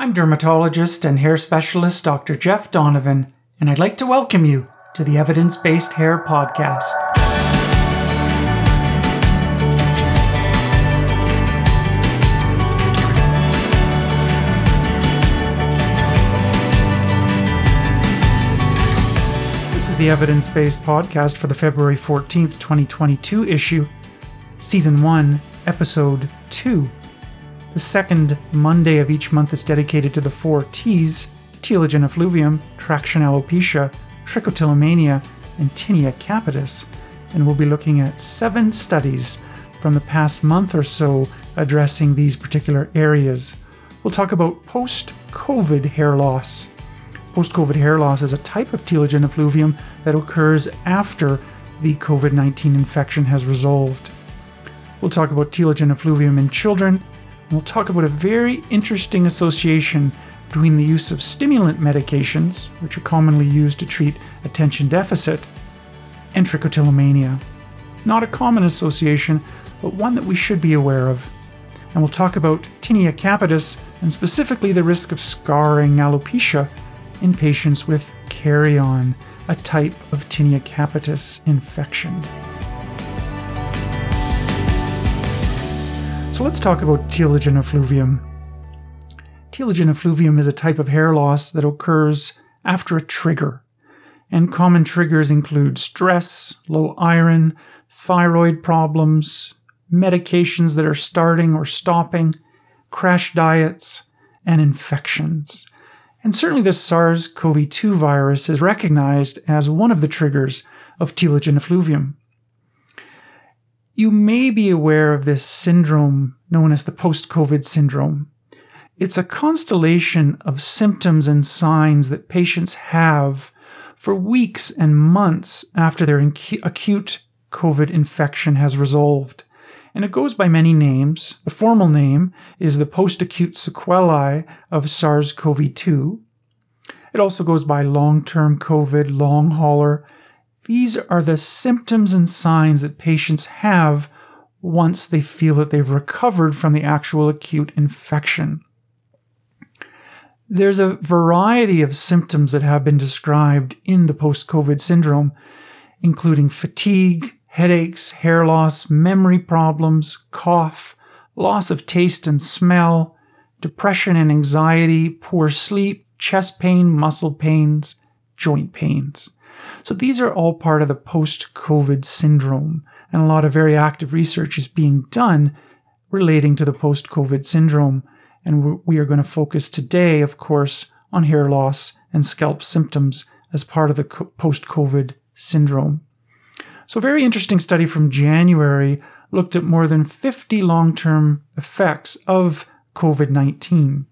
I'm dermatologist and hair specialist Dr. Jeff Donovan, and I'd like to welcome you to the Evidence-Based Hair Podcast. This is the Evidence-Based Podcast for the February 14th, 2022 issue, Season 1, Episode 2. The second Monday of each month is dedicated to the four T's: telogen effluvium, traction alopecia, trichotillomania, and tinea capitis. And we'll be looking at 7 studies from the past month or so addressing these particular areas. We'll talk about post-COVID hair loss. Post-COVID hair loss is a type of telogen effluvium that occurs after the COVID-19 infection has resolved. We'll talk about telogen effluvium in children. We'll talk about a very interesting association between the use of stimulant medications, which are commonly used to treat attention deficit, and trichotillomania. Not a common association, but one that we should be aware of. And we'll talk about tinea capitis, and specifically the risk of scarring alopecia in patients with carrion, a type of tinea capitis infection. So let's talk about telogen effluvium. Telogen effluvium is a type of hair loss that occurs after a trigger. And common triggers include stress, low iron, thyroid problems, medications that are starting or stopping, crash diets, and infections. And certainly the SARS-CoV-2 virus is recognized as one of the triggers of telogen effluvium. You may be aware of this syndrome known as the post-COVID syndrome. It's a constellation of symptoms and signs that patients have for weeks and months after their acute COVID infection has resolved. And it goes by many names. The formal name is the post-acute sequelae of SARS-CoV-2. It also goes by long-term COVID, long hauler. These are the symptoms and signs that patients have once they feel that they've recovered from the actual acute infection. There's a variety of symptoms that have been described in the post-COVID syndrome, including fatigue, headaches, hair loss, memory problems, cough, loss of taste and smell, depression and anxiety, poor sleep, chest pain, muscle pains, joint pains. So these are all part of the post-COVID syndrome, and a lot of very active research is being done relating to the post-COVID syndrome. And we are going to focus today, of course, on hair loss and scalp symptoms as part of the post-COVID syndrome. So a very interesting study from January looked at more than 50 long-term effects of COVID-19.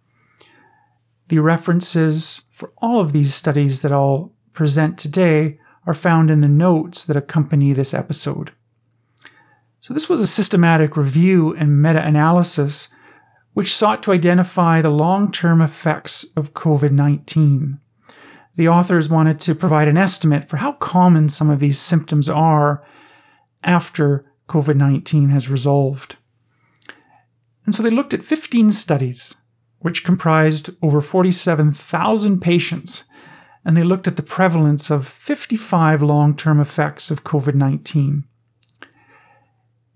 The references for all of these studies that I'll present today are found in the notes that accompany this episode. So this was a systematic review and meta-analysis which sought to identify the long-term effects of COVID-19. The authors wanted to provide an estimate for how common some of these symptoms are after COVID-19 has resolved. And so they looked at 15 studies, which comprised over 47,000 patients, and they looked at the prevalence of 55 long-term effects of COVID-19.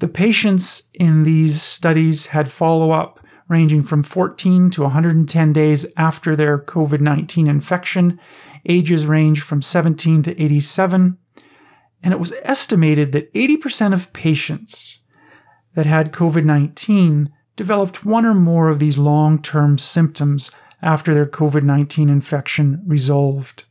The patients in these studies had follow-up ranging from 14 to 110 days after their COVID-19 infection. Ages ranged from 17 to 87. And it was estimated that 80% of patients that had COVID-19 developed one or more of these long-term symptoms after their COVID-19 infection resolved.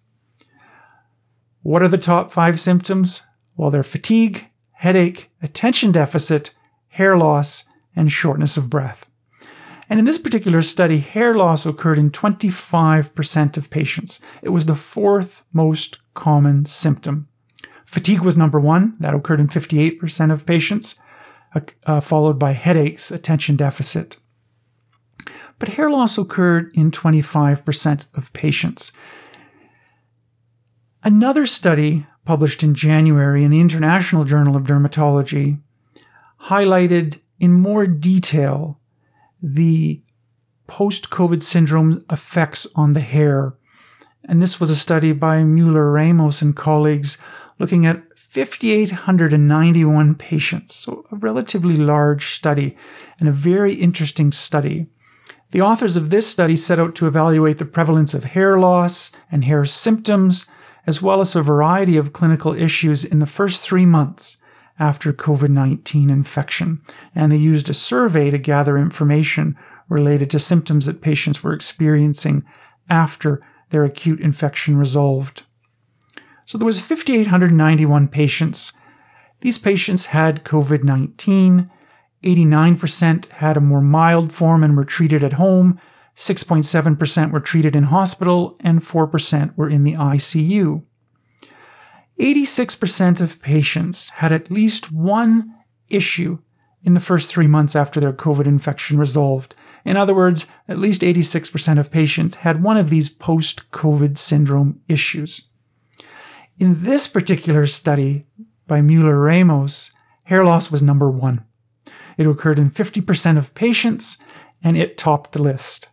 What are the top 5 symptoms? Well, they're fatigue, headache, attention deficit, hair loss, and shortness of breath. And in this particular study, hair loss occurred in 25% of patients. It was the 4th most common symptom. Fatigue was number 1. That occurred in 58% of patients, followed by headaches, attention deficit. But hair loss occurred in 25% of patients. Another study published in January in the International Journal of Dermatology highlighted in more detail the post-COVID syndrome effects on the hair. And this was a study by Muller-Ramos and colleagues looking at 5,891 patients, so a relatively large study and a very interesting study. The authors of this study set out to evaluate the prevalence of hair loss and hair symptoms, as well as a variety of clinical issues in the first 3 months after COVID-19 infection. And they used a survey to gather information related to symptoms that patients were experiencing after their acute infection resolved. So there was 5,891 patients. These patients had COVID-19. 89% had a more mild form and were treated at home. 6.7% were treated in hospital, and 4% were in the ICU. 86% of patients had at least one issue in the first 3 months after their COVID infection resolved. In other words, at least 86% of patients had one of these post-COVID syndrome issues. In this particular study by Muller-Ramos, hair loss was number one. It occurred in 50% of patients, and it topped the list.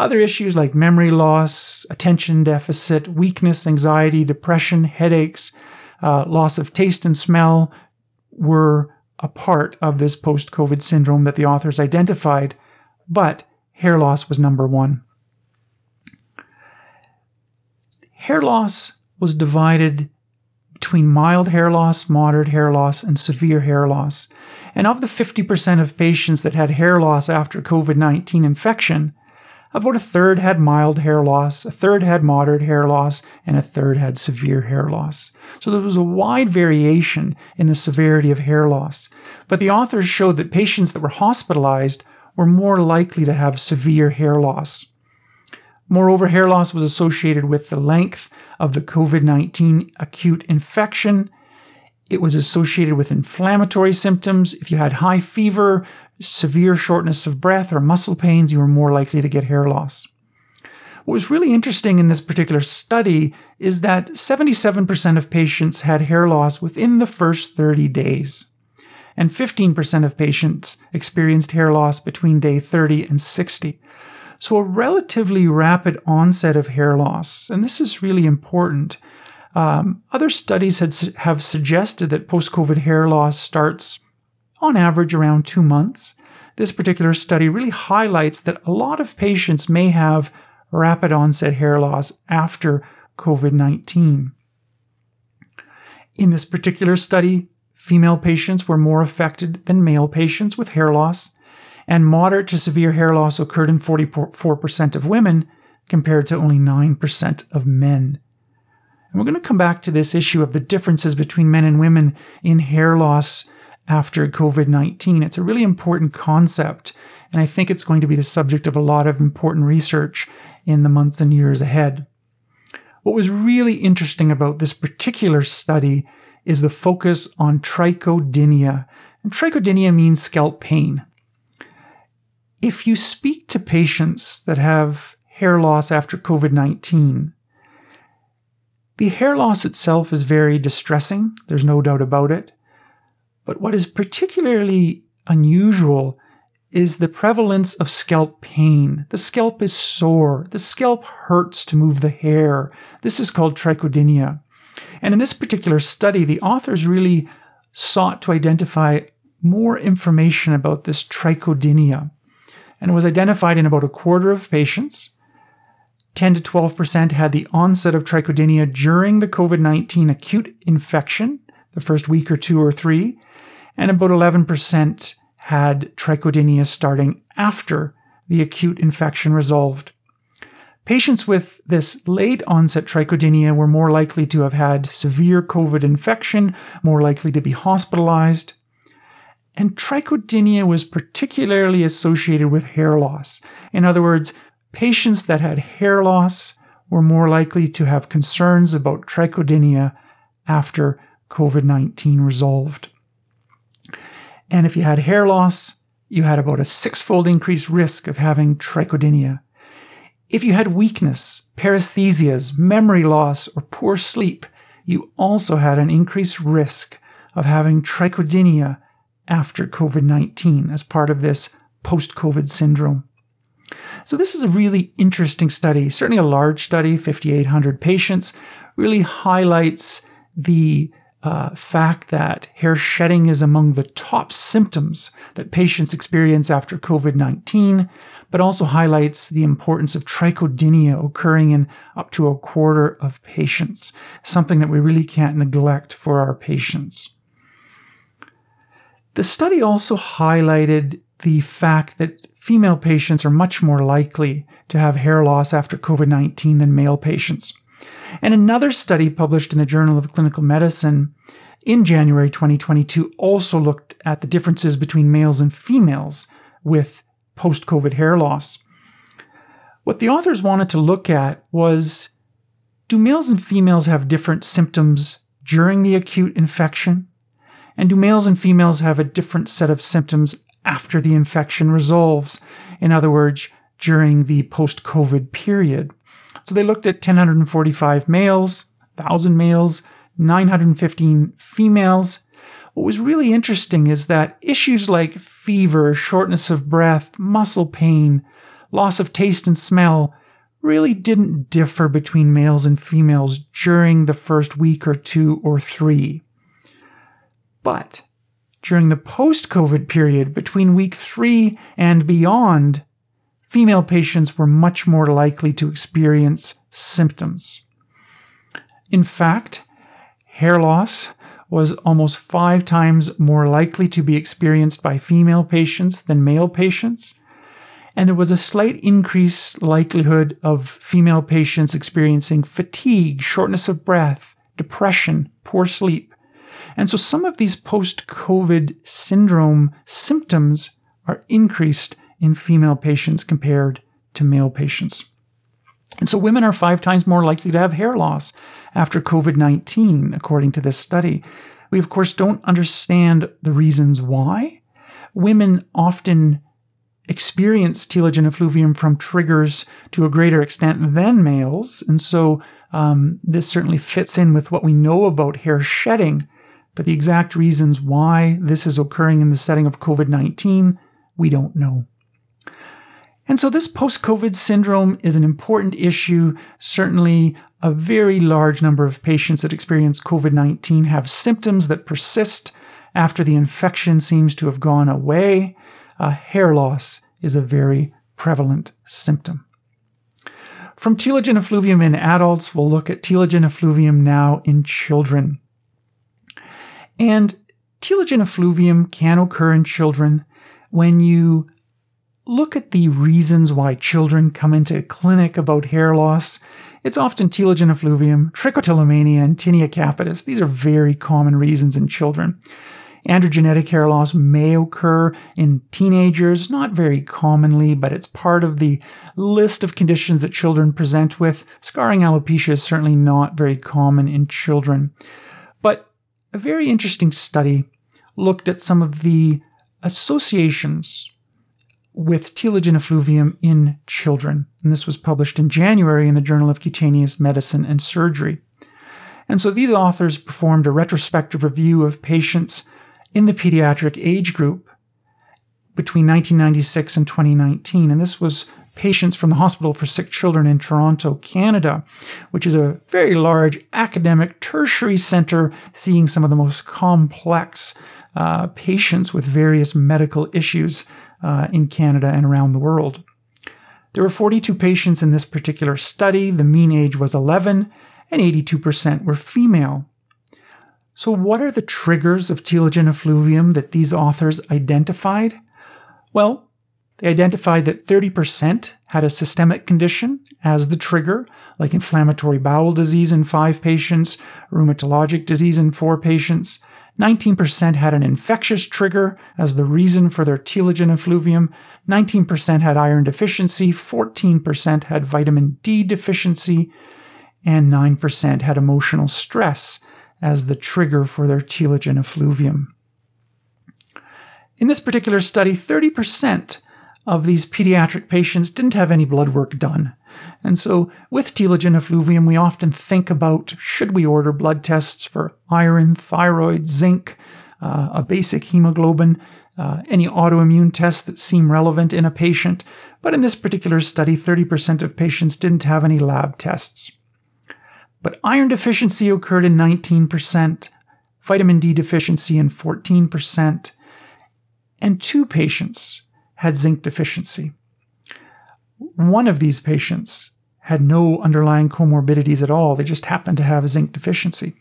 Other issues like memory loss, attention deficit, weakness, anxiety, depression, headaches, loss of taste and smell were a part of this post-COVID syndrome that the authors identified, but hair loss was number one. Hair loss was divided between mild hair loss, moderate hair loss, and severe hair loss. And of the 50% of patients that had hair loss after COVID-19 infection, about a third had mild hair loss, a third had moderate hair loss, and a third had severe hair loss. So there was a wide variation in the severity of hair loss. But the authors showed that patients that were hospitalized were more likely to have severe hair loss. Moreover, hair loss was associated with the length of the COVID-19 acute infection. It was associated with inflammatory symptoms. If you had high fever, severe shortness of breath, or muscle pains, you were more likely to get hair loss. What was really interesting in this particular study is that 77% of patients had hair loss within the first 30 days, and 15% of patients experienced hair loss between day 30 and 60. So a relatively rapid onset of hair loss, and this is really important. Other studies have suggested that post-COVID hair loss starts on average around 2 months. This particular study really highlights that a lot of patients may have rapid onset hair loss after COVID-19. In this particular study, female patients were more affected than male patients with hair loss, and moderate to severe hair loss occurred in 44% of women compared to only 9% of men. And we're going to come back to this issue of the differences between men and women in hair loss after COVID-19. It's a really important concept, and I think it's going to be the subject of a lot of important research in the months and years ahead. What was really interesting about this particular study is the focus on trichodynia. And trichodynia means scalp pain. If you speak to patients that have hair loss after COVID-19, the hair loss itself is very distressing. There's no doubt about it. But what is particularly unusual is the prevalence of scalp pain. The scalp is sore. The scalp hurts to move the hair. This is called trichodynia. And in this particular study, the authors really sought to identify more information about this trichodynia. And it was identified in about a quarter of patients. 10 to 12% had the onset of trichodynia during the COVID-19 acute infection, the first week or two or three, and about 11% had trichodynia starting after the acute infection resolved. Patients with this late onset trichodynia were more likely to have had severe COVID infection, more likely to be hospitalized. And trichodynia was particularly associated with hair loss. In other words, patients that had hair loss were more likely to have concerns about trichodynia after COVID-19 resolved. And if you had hair loss, you had about a 6-fold increased risk of having trichodynia. If you had weakness, paresthesias, memory loss, or poor sleep, you also had an increased risk of having trichodynia after COVID-19 as part of this post-COVID syndrome. So this is a really interesting study, certainly a large study, 5,800 patients, really highlights the fact that hair shedding is among the top symptoms that patients experience after COVID-19, but also highlights the importance of trichodynia occurring in up to a quarter of patients, something that we really can't neglect for our patients. The study also highlighted the fact that female patients are much more likely to have hair loss after COVID-19 than male patients. And another study published in the Journal of Clinical Medicine in January 2022 also looked at the differences between males and females with post-COVID hair loss. What the authors wanted to look at was, do males and females have different symptoms during the acute infection? And do males and females have a different set of symptoms after the infection resolves? In other words, during the post-COVID period. So they looked at 1,045 males, 1,000 males, 915 females. What was really interesting is that issues like fever, shortness of breath, muscle pain, loss of taste and smell really didn't differ between males and females during the first week or two or three. But during the post-COVID period, between week 3 and beyond, female patients were much more likely to experience symptoms. In fact, hair loss was almost 5 times more likely to be experienced by female patients than male patients, and there was a slight increased likelihood of female patients experiencing fatigue, shortness of breath, depression, poor sleep. And so some of these post-COVID syndrome symptoms are increased in female patients compared to male patients. And so women are 5 times more likely to have hair loss after COVID-19, according to this study. We, of course, don't understand the reasons why. Women often experience telogen effluvium from triggers to a greater extent than males, and so this certainly fits in with what we know about hair shedding, but the exact reasons why this is occurring in the setting of COVID-19, we don't know. And so this post-COVID syndrome is an important issue. Certainly, a very large number of patients that experience COVID-19 have symptoms that persist after the infection seems to have gone away. Hair loss is a very prevalent symptom. From telogen effluvium in adults, we'll look at telogen effluvium now in children. And telogen effluvium can occur in children when you look at the reasons why children come into clinic about hair loss. It's often telogen effluvium, trichotillomania, and tinea capitis. These are very common reasons in children. Androgenetic hair loss may occur in teenagers, not very commonly, but it's part of the list of conditions that children present with. Scarring alopecia is certainly not very common in children. But a very interesting study looked at some of the associations with telogen effluvium in children. And this was published in January in the Journal of Cutaneous Medicine and Surgery. And so these authors performed a retrospective review of patients in the pediatric age group between 1996 and 2019. And this was patients from the Hospital for Sick Children in Toronto, Canada, which is a very large academic tertiary center seeing some of the most complex patients with various medical issues in Canada and around the world. There were 42 patients in this particular study. The mean age was 11, and 82% were female. So what are the triggers of telogen effluvium that these authors identified? Well, they identified that 30% had a systemic condition as the trigger, like inflammatory bowel disease in 5 patients, rheumatologic disease in 4 patients. 19% had an infectious trigger as the reason for their telogen effluvium. 19% had iron deficiency, 14% had vitamin D deficiency, and 9% had emotional stress as the trigger for their telogen effluvium. In this particular study, 30% of these pediatric patients didn't have any blood work done. And so with telogen effluvium, we often think about, should we order blood tests for iron, thyroid, zinc, a basic hemoglobin, any autoimmune tests that seem relevant in a patient? But in this particular study, 30% of patients didn't have any lab tests. But iron deficiency occurred in 19%, vitamin D deficiency in 14%, and 2 patients had zinc deficiency. One of these patients had no underlying comorbidities at all. They just happened to have a zinc deficiency.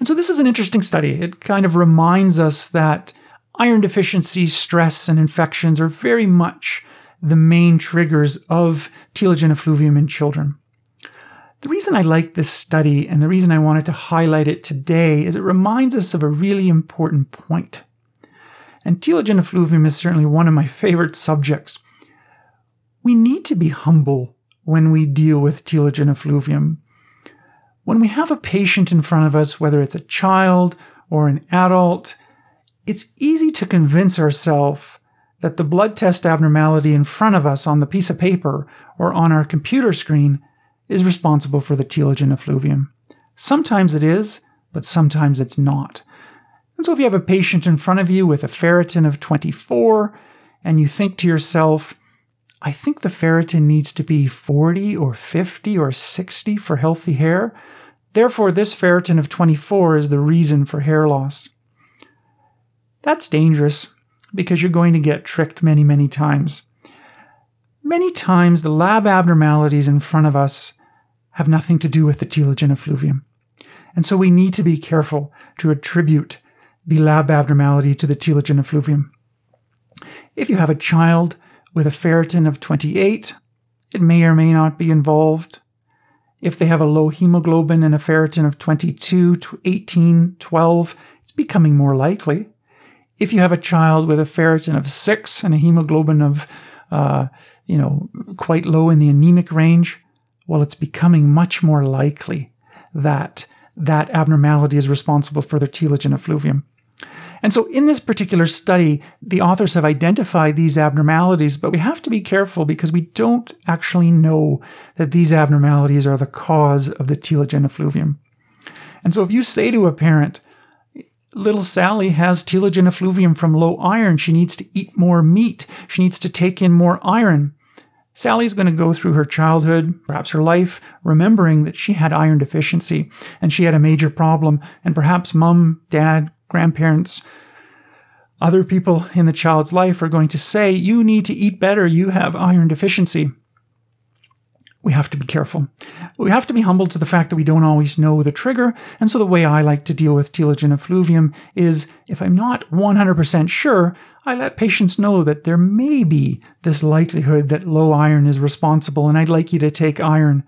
And so this is an interesting study. It kind of reminds us that iron deficiency, stress, and infections are very much the main triggers of telogen effluvium in children. The reason I like this study and the reason I wanted to highlight it today is it reminds us of a really important point. And telogen effluvium is certainly one of my favorite subjects. We need to be humble when we deal with telogen effluvium. When we have a patient in front of us, whether it's a child or an adult, it's easy to convince ourselves that the blood test abnormality in front of us on the piece of paper or on our computer screen is responsible for the telogen effluvium. Sometimes it is, but sometimes it's not. And so if you have a patient in front of you with a ferritin of 24 and you think to yourself, I think the ferritin needs to be 40 or 50 or 60 for healthy hair. Therefore, this ferritin of 24 is the reason for hair loss. That's dangerous because you're going to get tricked many, many times. Many times, the lab abnormalities in front of us have nothing to do with the telogen effluvium. And so we need to be careful to attribute the lab abnormality to the telogen effluvium. If you have a child with a ferritin of 28, it may or may not be involved. If they have a low hemoglobin and a ferritin of 22, 18, 12, it's becoming more likely. If you have a child with a ferritin of 6 and a hemoglobin of, quite low in the anemic range, well, it's becoming much more likely that that abnormality is responsible for the telogen effluvium. And so in this particular study, the authors have identified these abnormalities, but we have to be careful because we don't actually know that these abnormalities are the cause of the telogen effluvium. And so if you say to a parent, little Sally has telogen effluvium from low iron, she needs to eat more meat, she needs to take in more iron, Sally's going to go through her childhood, perhaps her life, remembering that she had iron deficiency and she had a major problem, and perhaps mom, dad, grandparents, other people in the child's life are going to say, you need to eat better, you have iron deficiency. We have to be careful. We have to be humble to the fact that we don't always know the trigger. And so the way I like to deal with telogen effluvium is if I'm not 100% sure, I let patients know that there may be this likelihood that low iron is responsible and I'd like you to take iron.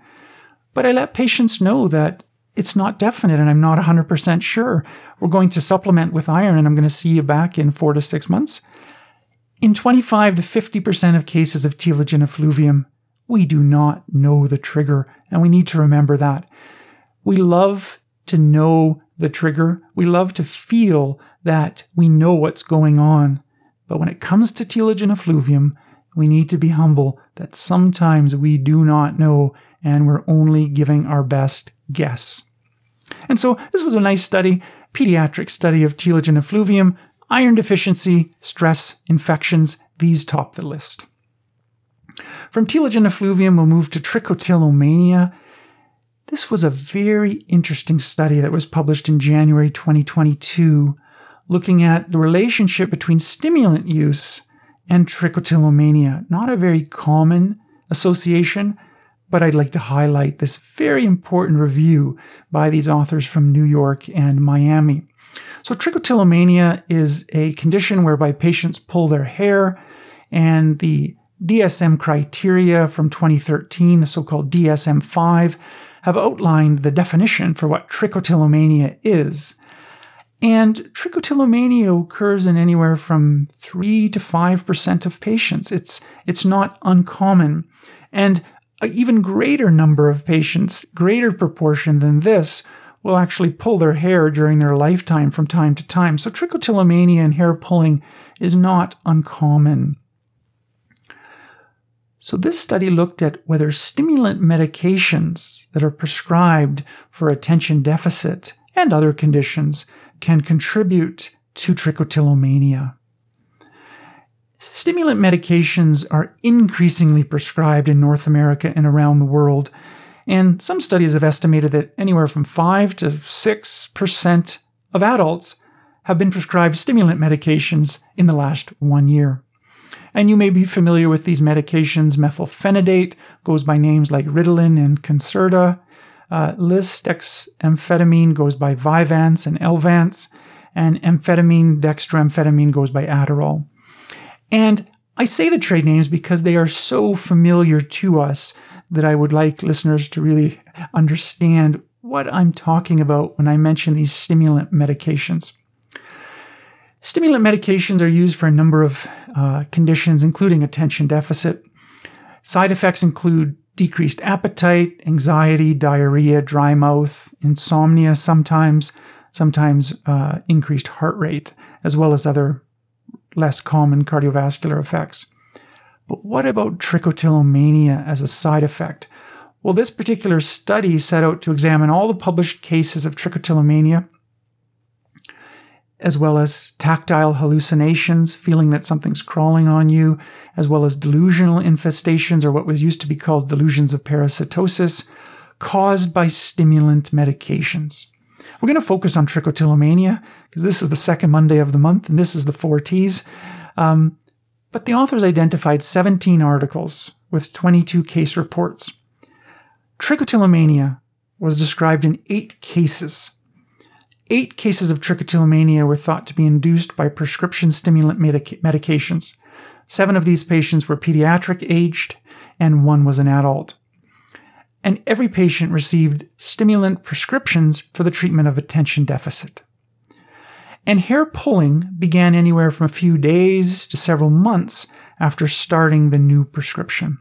But I let patients know that it's not definite and I'm not 100% sure. We're going to supplement with iron and I'm going to see you back in 4 to 6 months. In 25 to 50% of cases of telogen effluvium, we do not know the trigger and we need to remember that. We love to know the trigger. We love to feel that we know what's going on. But when it comes to telogen effluvium, we need to be humble that sometimes we do not know and we're only giving our best guess. And so this was a nice study, pediatric study of telogen effluvium, iron deficiency, stress, infections. These top the list. From telogen effluvium, we'll move to trichotillomania. This was a very interesting study that was published in January 2022, looking at the relationship between stimulant use and trichotillomania. Not a very common association, but I'd like to highlight this very important review by these authors from New York and Miami. So trichotillomania is a condition whereby patients pull their hair, and the DSM criteria from 2013, the so-called DSM-5, have outlined the definition for what trichotillomania is. And trichotillomania occurs in anywhere from 3 to 5% of patients. It's not uncommon. And an even greater number of patients, greater proportion than this, will actually pull their hair during their lifetime from time to time. So trichotillomania and hair pulling is not uncommon. So this study looked at whether stimulant medications that are prescribed for attention deficit and other conditions can contribute to trichotillomania. Stimulant medications are increasingly prescribed in North America and around the world, and some studies have estimated that anywhere from 5 to 6% of adults have been prescribed stimulant medications in the last 1 year. And you may be familiar with these medications. Methylphenidate goes by names like Ritalin and Concerta. Lisdexamfetamine goes by Vyvanse and Elvance. And dextroamphetamine goes by Adderall. And I say the trade names because they are so familiar to us that I would like listeners to really understand what I'm talking about when I mention these stimulant medications. Stimulant medications are used for a number of conditions, including attention deficit. Side effects include decreased appetite, anxiety, diarrhea, dry mouth, insomnia sometimes increased heart rate, as well as other less common cardiovascular effects. But what about trichotillomania as a side effect? Well, this particular study set out to examine all the published cases of trichotillomania, as well as tactile hallucinations, feeling that something's crawling on you, as well as delusional infestations, or what was used to be called delusions of parasitosis, caused by stimulant medications. We're going to focus on trichotillomania, because this is the second Monday of the month, and this is the 4 T's. But the authors identified 17 articles with 22 case reports. Trichotillomania was described in 8 cases. 8 cases of trichotillomania were thought to be induced by prescription stimulant medications. 7 of these patients were pediatric-aged, and 1 was an adult. And every patient received stimulant prescriptions for the treatment of attention deficit. And hair pulling began anywhere from a few days to several months after starting the new prescription.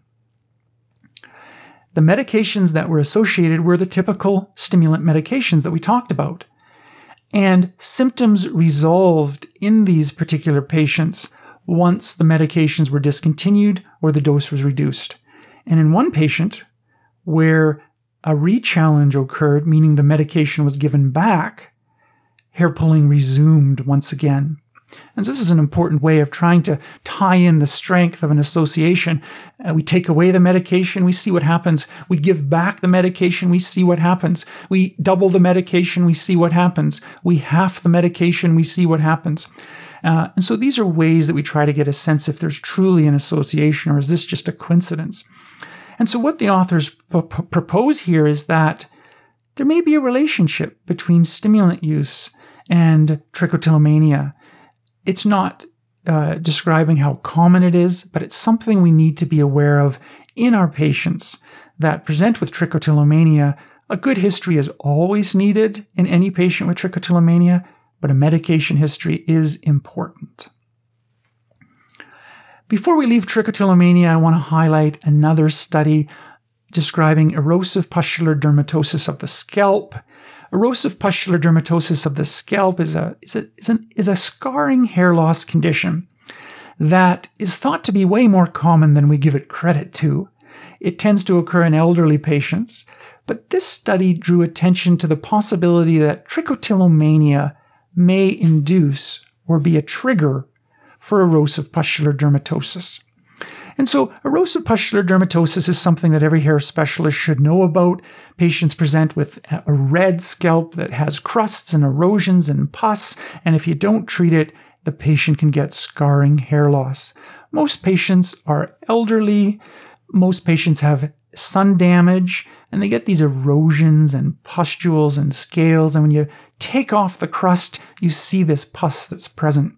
The medications that were associated were the typical stimulant medications that we talked about. And symptoms resolved in these particular patients once the medications were discontinued or the dose was reduced. And in one patient where a re-challenge occurred, meaning the medication was given back, hair pulling resumed once again. And this is an important way of trying to tie in the strength of an association. We take away the medication, we see what happens. We give back the medication, we see what happens. We double the medication, we see what happens. We half the medication, we see what happens. And so these are ways that we try to get a sense if there's truly an association or is this just a coincidence. And so what the authors propose here is that there may be a relationship between stimulant use and trichotillomania. It's not describing how common it is, but it's something we need to be aware of in our patients that present with trichotillomania. A good history is always needed in any patient with trichotillomania, but a medication history is important. Before we leave trichotillomania, I want to highlight another study describing erosive pustular dermatosis of the scalp. Erosive pustular dermatosis of the scalp is a scarring hair loss condition that is thought to be way more common than we give it credit to. It tends to occur in elderly patients, but this study drew attention to the possibility that trichotillomania may induce or be a trigger for erosive pustular dermatosis. And so erosive pustular dermatosis is something that every hair specialist should know about. Patients present with a red scalp that has crusts and erosions and pus, and if you don't treat it, the patient can get scarring hair loss. Most patients are elderly, most patients have sun damage, and they get these erosions and pustules and scales, and when you take off the crust, you see this pus that's present.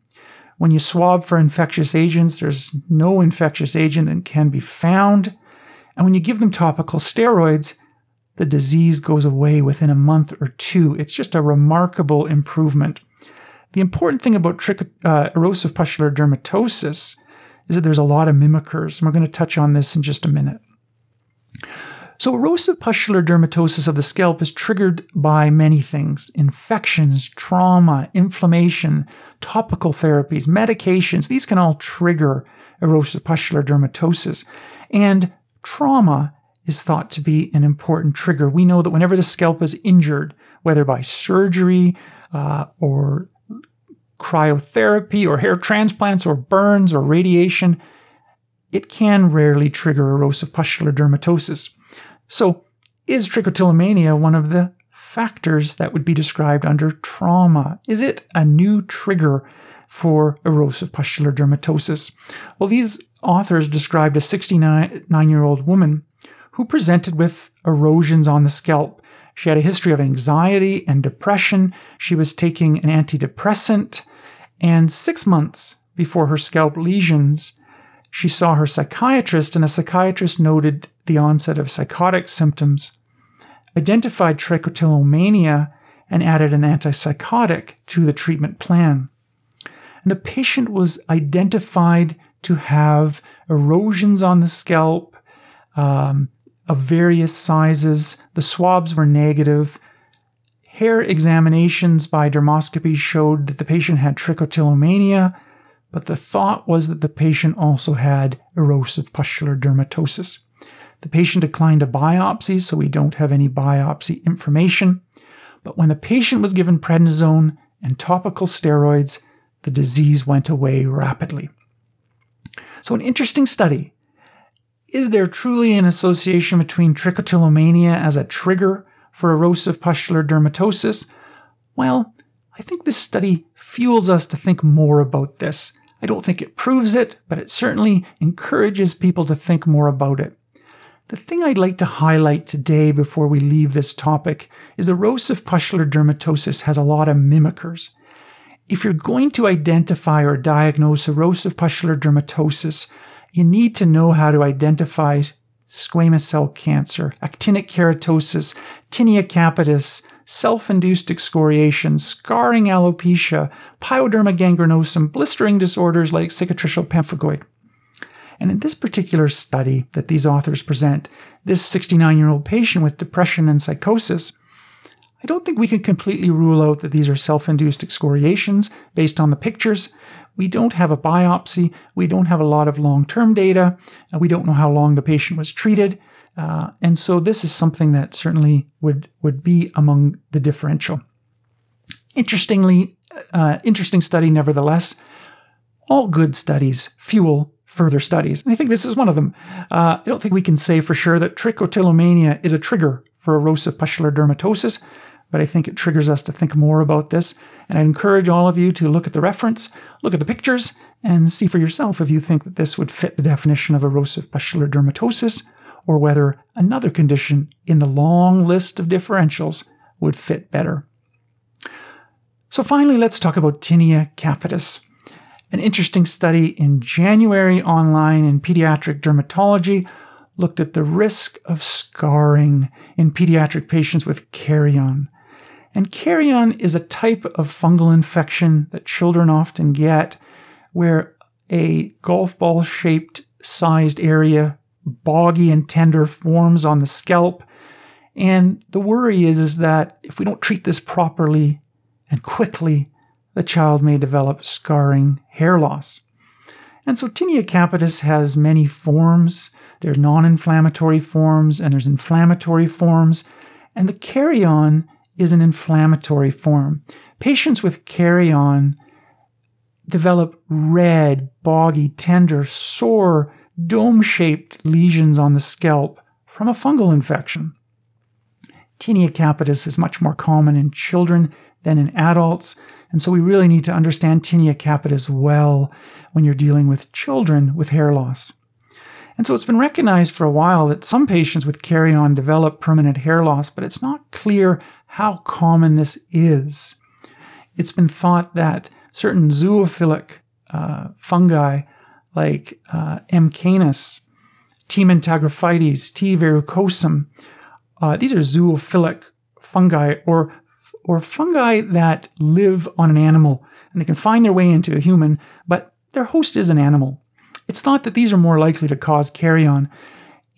When you swab for infectious agents, there's no infectious agent that can be found. And when you give them topical steroids, the disease goes away within a month or 2. It's just a remarkable improvement. The important thing about erosive pustular dermatosis is that there's a lot of mimickers, and we're going to touch on this in just a minute. So erosive pustular dermatosis of the scalp is triggered by many things: infections, trauma, inflammation, topical therapies, medications. These can all trigger erosive pustular dermatosis. And trauma is thought to be an important trigger. We know that whenever the scalp is injured, whether by surgery or cryotherapy or hair transplants or burns or radiation, it can rarely trigger erosive pustular dermatosis. So is trichotillomania one of the factors that would be described under trauma? Is it a new trigger for erosive pustular dermatosis? Well, these authors described a 69-year-old woman who presented with erosions on the scalp. She had a history of anxiety and depression. She was taking an antidepressant, and 6 months before her scalp lesions, she saw her psychiatrist, and a psychiatrist noted the onset of psychotic symptoms, identified trichotillomania, and added an antipsychotic to the treatment plan. And the patient was identified to have erosions on the scalp, of various sizes. The swabs were negative. Hair examinations by dermoscopy showed that the patient had trichotillomania, but the thought was that the patient also had erosive pustular dermatosis. The patient declined a biopsy, so we don't have any biopsy information. But when the patient was given prednisone and topical steroids, the disease went away rapidly. So an interesting study. Is there truly an association between trichotillomania as a trigger for erosive pustular dermatosis? Well, I think this study fuels us to think more about this. I don't think it proves it, but it certainly encourages people to think more about it. The thing I'd like to highlight today before we leave this topic is erosive pustular dermatosis has a lot of mimickers. If you're going to identify or diagnose erosive pustular dermatosis, you need to know how to identify squamous cell cancer, actinic keratosis, tinea capitis, self-induced excoriation, scarring alopecia, pyoderma gangrenosum, blistering disorders like cicatricial pemphigoid. And in this particular study that these authors present, this 69-year-old patient with depression and psychosis, I don't think we can completely rule out that these are self-induced excoriations based on the pictures. We don't have a biopsy. We don't have a lot of long-term data. We don't know how long the patient was treated. And so this is something that certainly would be among the differential. Interesting study nevertheless. All good studies fuel further studies. And I think this is one of them. I don't think we can say for sure that trichotillomania is a trigger for erosive pustular dermatosis, but I think it triggers us to think more about this. And I encourage all of you to look at the reference, look at the pictures, and see for yourself if you think that this would fit the definition of erosive pustular dermatosis, or whether another condition in the long list of differentials would fit better. So finally, let's talk about tinea capitis. An interesting study in January online in pediatric dermatology looked at the risk of scarring in pediatric patients with carrion. And carrion is a type of fungal infection that children often get, where a golf ball shaped sized area, boggy and tender, forms on the scalp. And the worry is that if we don't treat this properly and quickly, the child may develop scarring hair loss. And so tinea capitis has many forms. There's non-inflammatory forms and there's inflammatory forms. And the carrion is an inflammatory form. Patients with carrion develop red, boggy, tender, sore, dome-shaped lesions on the scalp from a fungal infection. Tinea capitis is much more common in children than in adults, and so we really need to understand tinea capitis well when you're dealing with children with hair loss. And so it's been recognized for a while that some patients with carrion develop permanent hair loss, but it's not clear how common this is. It's been thought that certain zoophilic fungi like M. canis, T. mentagrophytes, T. verrucosum. These are zoophilic fungi or fungi that live on an animal, and they can find their way into a human, but their host is an animal. It's thought that these are more likely to cause carrion.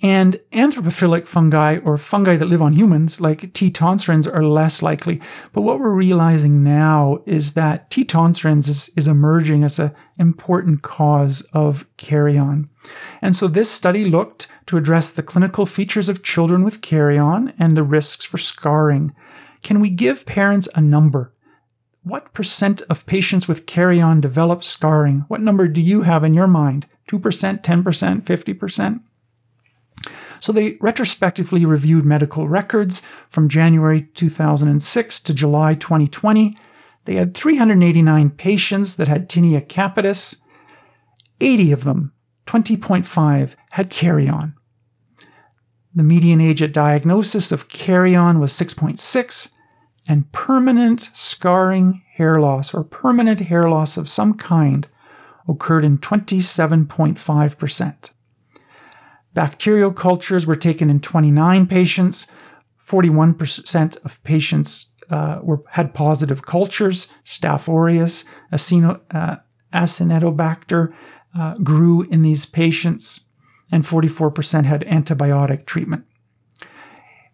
And anthropophilic fungi or fungi that live on humans like T. tonsurans are less likely. But what we're realizing now is that T. tonsurans is emerging as an important cause of carrion. And so this study looked to address the clinical features of children with carrion and the risks for scarring. Can we give parents a number? What percent of patients with carry-on develop scarring? What number do you have in your mind? 2%, 10%, 50%? So they retrospectively reviewed medical records from January 2006 to July 2020. They had 389 patients that had tinea capitis. 80 of them, 20.5, had carry-on. The median age at diagnosis of carry-on was 6.6, and permanent scarring hair loss or permanent hair loss of some kind occurred in 27.5%. Bacterial cultures were taken in 29 patients. 41% of patients had positive cultures. Staph aureus, Acinetobacter grew in these patients, and 44% had antibiotic treatment.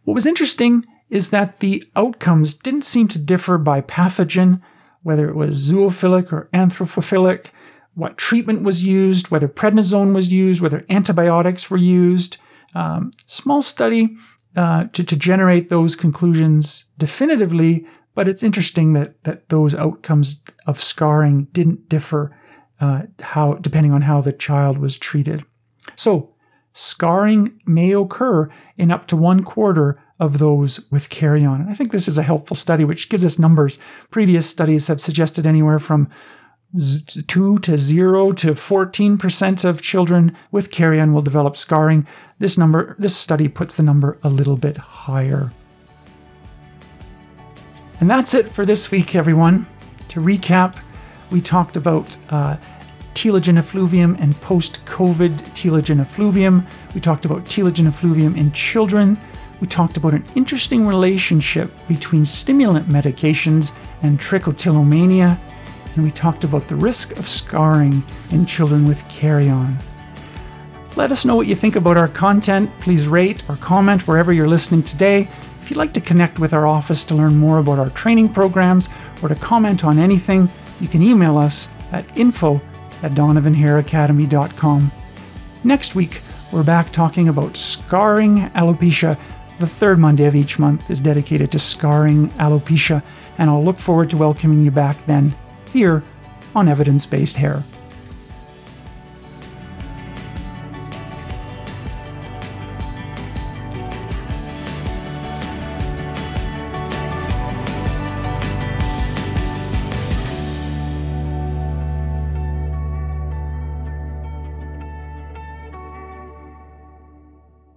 What was interesting is that the outcomes didn't seem to differ by pathogen, whether it was zoophilic or anthropophilic, what treatment was used, whether prednisone was used, whether antibiotics were used. Small study to generate those conclusions definitively, but it's interesting that those outcomes of scarring didn't differ depending on how the child was treated. So scarring may occur in up to 1/4 of those with carry-on. And I think this is a helpful study which gives us numbers. Previous studies have suggested anywhere from 2 to 0 to 14% of children with carry-on will develop scarring. This study puts the number a little bit higher. And that's it for this week, everyone. To recap, we talked about telogen effluvium and post-COVID telogen effluvium. We talked about telogen effluvium in children. We talked about an interesting relationship between stimulant medications and trichotillomania. And we talked about the risk of scarring in children with carry-on. Let us know what you think about our content. Please rate or comment wherever you're listening today. If you'd like to connect with our office to learn more about our training programs or to comment on anything, you can email us at info@donovanhairacademy.com. Next week, we're back talking about scarring alopecia. The third Monday of each month is dedicated to scarring alopecia, and I'll look forward to welcoming you back then, here on Evidence-Based Hair.